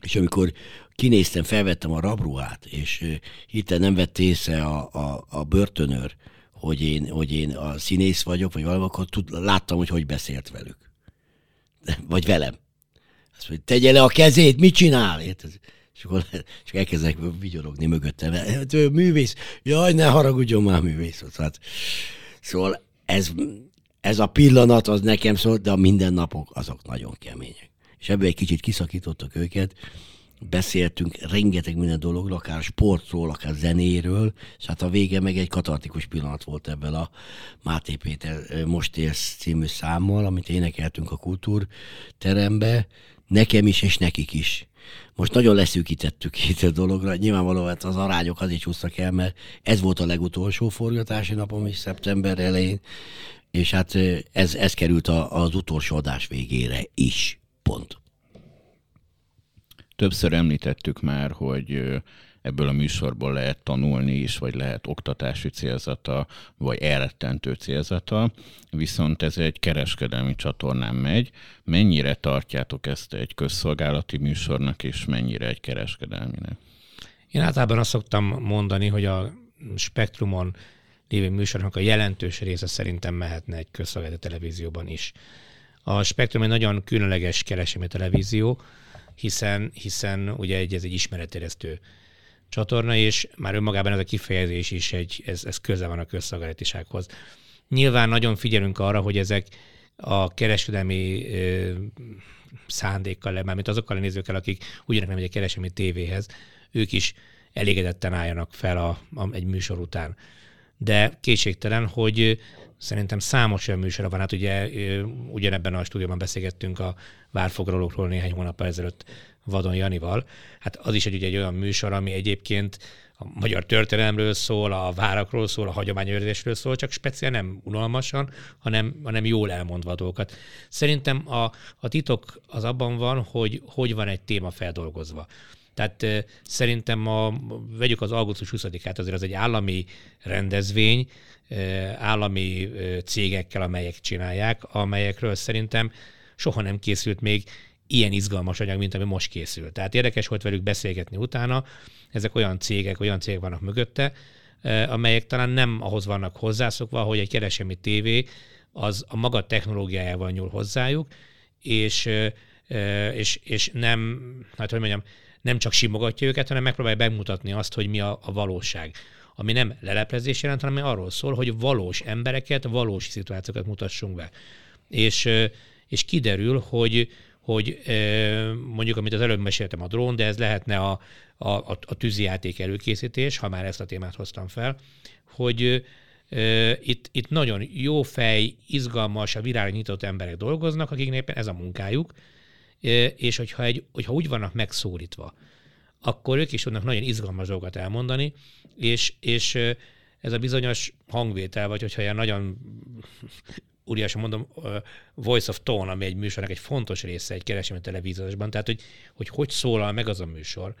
És amikor kinéztem, felvettem a rabruhát, és hirtelen nem vett észre a, a, a börtönőr, hogy én, hogy én a színész vagyok, vagy valami, akkor tud, láttam, hogy hogy beszélt velük. Vagy velem. Azt mondja, tegye le a kezét, mit csinál? Érted? És akkor csak elkezdek vigyorogni mögöttem. Hát, művész, jaj, ne haragudjon már, művész. Hát, szóval ez, ez a pillanat az nekem szólt, de a mindennapok azok nagyon kemények. És ebből egy kicsit kiszakítottak őket, beszéltünk rengeteg minden dologról, akár sportról, akár zenéről, és hát a vége meg egy katartikus pillanat volt ebből a Máté Péter Most élsz című számmal, amit énekeltünk a kultúrterembe, Nekem is, és nekik is. Most nagyon leszűkítettük itt a dologra, nyilvánvalóan az arányok az is húztak el, mert ez volt a legutolsó forgatási napom is szeptember elején, és hát ez, ez került a, az utolsó adás végére is, pont. Többször említettük már, hogy ebből a műsorból lehet tanulni is, vagy lehet oktatási célzata, vagy elrettentő célzata, viszont ez egy kereskedelmi csatornán megy. Mennyire tartjátok ezt egy közszolgálati műsornak, és mennyire egy kereskedelminek? Én általában azt szoktam mondani, hogy a Spektrumon lévő műsornak a jelentős része szerintem mehetne egy közszolgálati televízióban is. A Spektrum egy nagyon különleges kereskedelmi televízió, hiszen, hiszen ugye egy, ez egy ismeretterjesztő csatorna, és már önmagában ez a kifejezés is egy, ez, ez közel van a közszolgálatisághoz. Nyilván nagyon figyelünk arra, hogy ezek a kereskedelmi ö, szándékkal, mármint azokkal a nézőkkel, akik ugyanak nem egy kereskedelmi tévéhez, ők is elégedetten álljanak fel a, a, egy műsor után. De kétségtelen, hogy szerintem számos olyan műsora van. Hát ugye ugyanebben a stúdióban beszélgettünk a várfoglalókról néhány hónappal ezelőtt Vadon Janival. Hát az is egy, ugye, egy olyan műsor, ami egyébként a magyar történelemről szól, a várakról szól, a hagyományőrzésről szól, csak speciál nem unalmasan, hanem, hanem jól elmondva dolgokat. Szerintem a, a titok az abban van, hogy hogy van egy téma feldolgozva. Tehát szerintem a, vegyük az augusztus huszadikát, azért az egy állami rendezvény, állami cégekkel, amelyek csinálják, amelyekről szerintem soha nem készült még ilyen izgalmas anyag, mint ami most készült. Tehát érdekes volt velük beszélgetni utána, ezek olyan cégek, olyan cégek vannak mögötte, amelyek talán nem ahhoz vannak hozzászokva, hogy egy kereskedelmi tévé az a maga technológiájával nyúl hozzájuk, és, és, és nem, hát hogy mondjam, nem csak simogatja őket, hanem megpróbálja bemutatni azt, hogy mi a, a valóság. Ami nem leleplezés jelent, hanem arról szól, hogy valós embereket, valós szituációkat mutassunk be. És, és kiderül, hogy, hogy mondjuk, amit az előbb meséltem a drón, de ez lehetne a, a, a tűzijáték előkészítés, ha már ezt a témát hoztam fel, hogy e, itt, itt nagyon jó fej, izgalmas, a virágra nyitott emberek dolgoznak, akiknek éppen ez a munkájuk, és hogyha, egy, hogyha úgy vannak megszólítva, akkor ők is tudnak nagyon izgalmas dolgokat elmondani, és, és ez a bizonyos hangvétel, vagy hogyha ilyen nagyon, úriásan mondom, voice of tone, ami egy műsornak egy fontos része egy kereskedelmi televíziósban, tehát hogy, hogy hogy szólal meg az a műsor,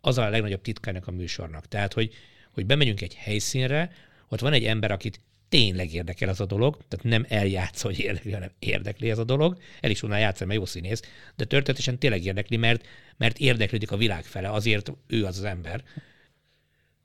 az a legnagyobb titkának a műsornak. Tehát, hogy, hogy bemegyünk egy helyszínre, ott van egy ember, akit tényleg érdekel az a dolog, tehát nem eljátsz, hogy érdekli, hanem érdekli ez a dolog. El is tudná játszani, mert jó színész, de történetesen tényleg érdekli, mert, mert érdeklődik a világ fele, azért ő az az ember.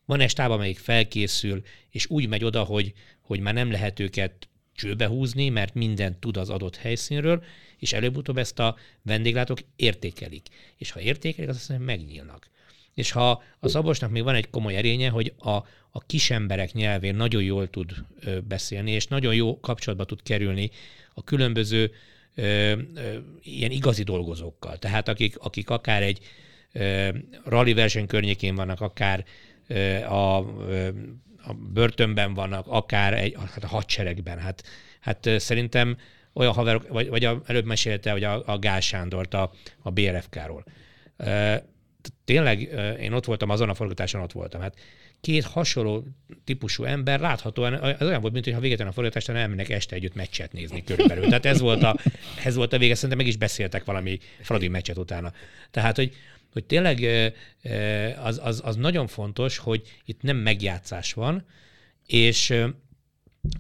Van egy stáb, amelyik felkészül, és úgy megy oda, hogy, hogy már nem lehet őket csőbe húzni, mert mindent tud az adott helyszínről, és előbb-utóbb ezt a vendéglátók értékelik. És ha értékelik, az azt mondja, hogy megnyílnak. És ha a Szabolcsnak még van egy komoly erénye, hogy a, a kis emberek nyelvén nagyon jól tud ö, beszélni, és nagyon jó kapcsolatba tud kerülni a különböző ö, ö, ilyen igazi dolgozókkal. Tehát akik, akik akár egy ö, rally verseny környékén vannak, akár ö, a, ö, a börtönben vannak, akár egy, hát a hadseregben. Hát, hát szerintem olyan haverok, vagy, vagy a, előbb mesélte, hogy a, a Gál Sándort a, a bé er ef ká-ról. Ö, Tényleg én ott voltam, azon a forgatáson ott voltam. Hát két hasonló típusú ember láthatóan, az olyan volt, mintha véget a forgatáson elmennek este együtt meccset nézni körülbelül. Tehát ez volt a, ez volt a vége, szerintem meg is beszéltek valami Fradi meccset utána. Tehát, hogy, hogy tényleg az, az, az nagyon fontos, hogy itt nem megjátszás van, és,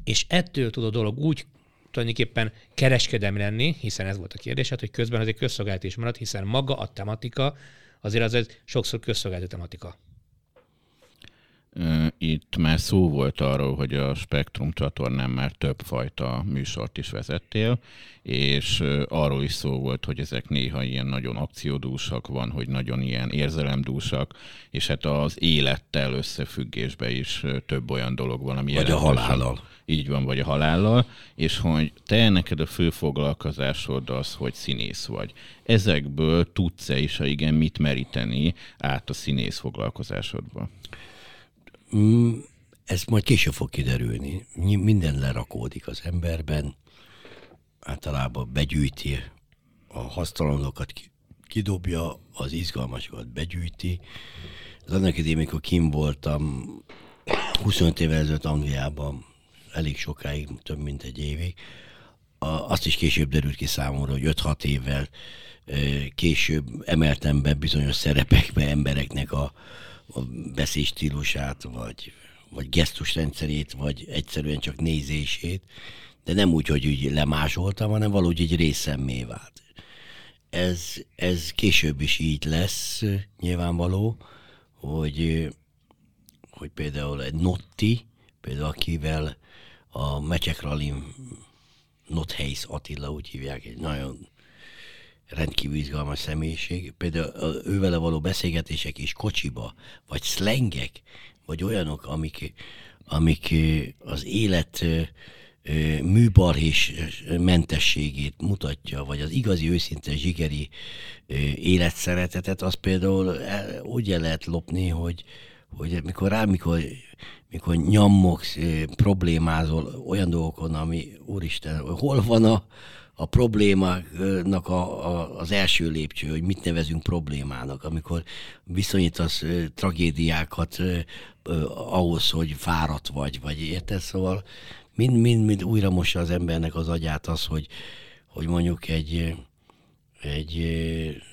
és ettől tud a dolog úgy tulajdonképpen kereskedelmi lenni, hiszen ez volt a kérdés, hát, hogy közben azért közszolgált is maradt, hiszen maga a tematika, azért az egy sokszor közszolgálati tematika. Itt már szó volt arról, hogy a Spektrum csatornán már többfajta műsort is vezettél, és arról is szó volt, hogy ezek néha ilyen nagyon akciódúsak van, hogy nagyon ilyen érzelemdúsak, és hát az élettel összefüggésben is több olyan dolog van, ami jelentős. Vagy a halállal. Így van, vagy a halállal, és hogy te neked a fő foglalkozásod az, hogy színész vagy. Ezekből tudsz-e is, ha igen, mit meríteni át a színész foglalkozásodba? Mm, ez majd később fog kiderülni. Minden lerakódik az emberben, általában begyűjti a hasztalandokat, kidobja, az izgalmasokat begyűjti. Az annak idején, mikor kim voltam, huszonöt évvel ezelőtt Angliában, elég sokáig, több mint egy évig, azt is később derült ki számomra, hogy öt-hat évvel később emeltem be bizonyos szerepekbe embereknek a, a beszédstílusát, vagy, vagy gesztusrendszerét, vagy egyszerűen csak nézését, de nem úgy, hogy úgy lemásoltam, hanem valahogy egy részemmé vált. Ez, ez később is így lesz nyilvánvaló, hogy, hogy például egy Notti, például akivel a Mecsek Rally Not-Hays Attila, úgy hívják, egy nagyon rendkívül izgalmas személyiség. Például ővele való beszélgetések is kocsiba, vagy szlengek, vagy olyanok, amik, amik az élet műbarhés mentességét mutatja, vagy az igazi, őszinte, zsigeri életszeretetet, az például úgy el lehet lopni, hogy, hogy mikor rá, mikor, mikor nyammogsz, problémázol olyan dolgokon, ami, úristen, hol van a, a problémának a, a, az első lépcső, hogy mit nevezünk problémának, amikor viszonyítasz tragédiákat ahhoz, hogy fáradt vagy, vagy érted, szóval Mind, mind, mind újra mossa az embernek az agyát az, hogy, hogy mondjuk egy, egy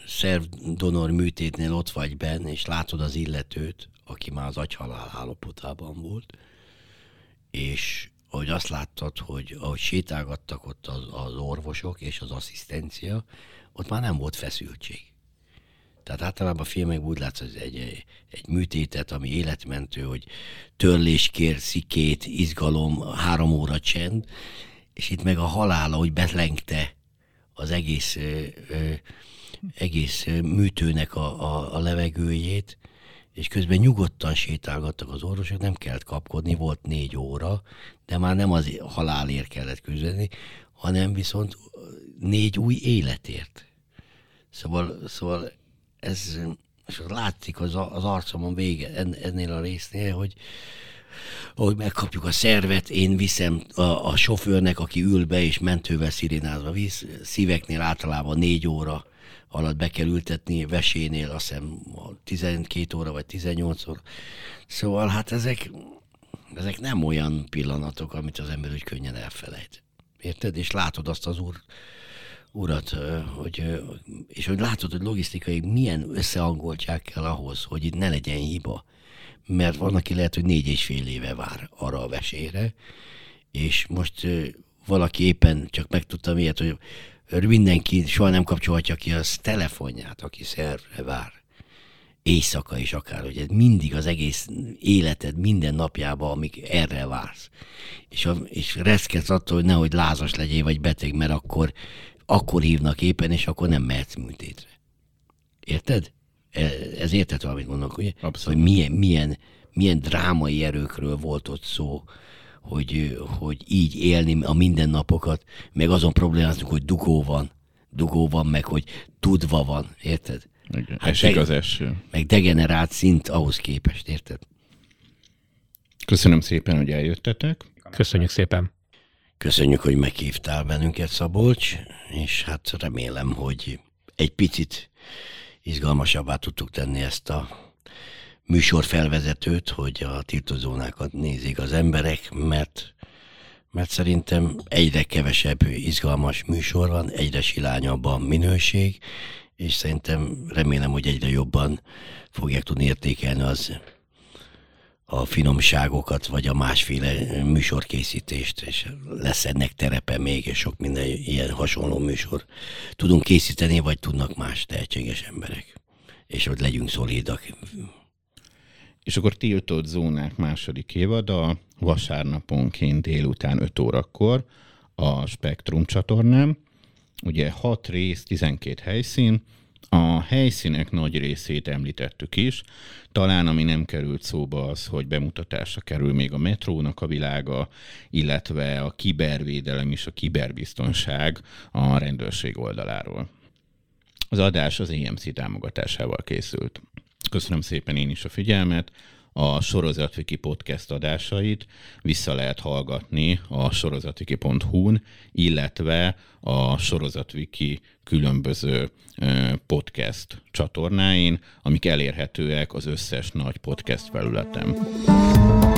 szervdonor műtétnél ott vagy benn, és látod az illetőt, aki már az agyhalál állapotában volt, és ahogy azt láttad, hogy ahogy sétálgattak ott az, az orvosok és az asszisztencia, ott már nem volt feszültség. Tehát általában a filmek úgy látsz, hogy egy, egy műtétet, ami életmentő, hogy törléskér, szikét, izgalom, három óra csend, és itt meg a halála, hogy belengte az egész, ö, ö, egész műtőnek a, a, a levegőjét, és közben nyugodtan sétálgattak az orvosok, nem kellett kapkodni, volt négy óra, de már nem az halálért kellett küzdeni, hanem viszont négy új életért. Szóval, szóval ez, és látszik az, az arcomon vége ennél a résznél, hogy ahogy megkapjuk a szervet, én viszem a, a sofőrnek, aki ül be és mentővel szirénázva visz. Szíveknél általában négy óra alatt be kell ültetni, vesénél azt hiszem tizenkét óra vagy tizennyolc óra. Szóval hát ezek, ezek nem olyan pillanatok, amit az ember úgy könnyen elfelejt. Érted? És látod azt az úr urat, hogy, és hogy látod, hogy logisztikai milyen összehangoltság kell ahhoz, hogy itt ne legyen hiba. Mert van, aki lehet, hogy négy és fél éve vár arra a vesére, és most valaki éppen csak megtudtam ilyet, hogy mindenki soha nem kapcsolhatja ki az telefonját, aki szervre vár. Éjszaka is akár, hogy mindig az egész életed minden napjában, amíg erre vársz. És, és reszketsz attól, hogy nehogy lázas legyél, vagy beteg, mert akkor akkor hívnak éppen, és akkor nem mehetsz műtétre. Érted? Ez érthető, amit mondok, ugye? Abszolút. Hogy milyen, milyen, milyen drámai erőkről volt ott szó, hogy, hogy így élni a mindennapokat, meg azon problémázunk, hogy dugó van, dugó van, meg hogy tudva van, érted? Igen. Hát esik de, az eső. Meg degenerált szint ahhoz képest, érted? Köszönöm szépen, hogy eljöttetek. Köszönjük szépen. Köszönjük, hogy meghívtál bennünket, Szabolcs, és hát remélem, hogy egy picit izgalmasabbá tudtuk tenni ezt a műsorfelvezetőt, hogy a tiltott zónákat nézik az emberek, mert, mert szerintem egyre kevesebb izgalmas műsor van, egyre silányabb a minőség, és szerintem remélem, hogy egyre jobban fogják tudni értékelni az a finomságokat, vagy a másféle műsorkészítést, és lesz ennek terepe még, és sok minden ilyen hasonló műsor tudunk készíteni, vagy tudnak más tehetséges emberek. És hogy legyünk szolidak. És akkor Tiltott zónák második évada vasárnaponként délután öt órakor a Spektrum csatornán. Ugye hat rész, tizenkét helyszín. A helyszínek nagy részét említettük is. Talán ami nem került szóba az, hogy bemutatásra kerül még a metrónak a világa, illetve a kibervédelem és a kiberbiztonság a rendőrség oldaláról. Az adás az á em cé támogatásával készült. Köszönöm szépen én is a figyelmet. a SorozatWiki Podcast adásait vissza lehet hallgatni a sorozatwiki pont hu-n, illetve a SorozatWiki különböző podcast csatornáin, amik elérhetőek az összes nagy podcast felületen.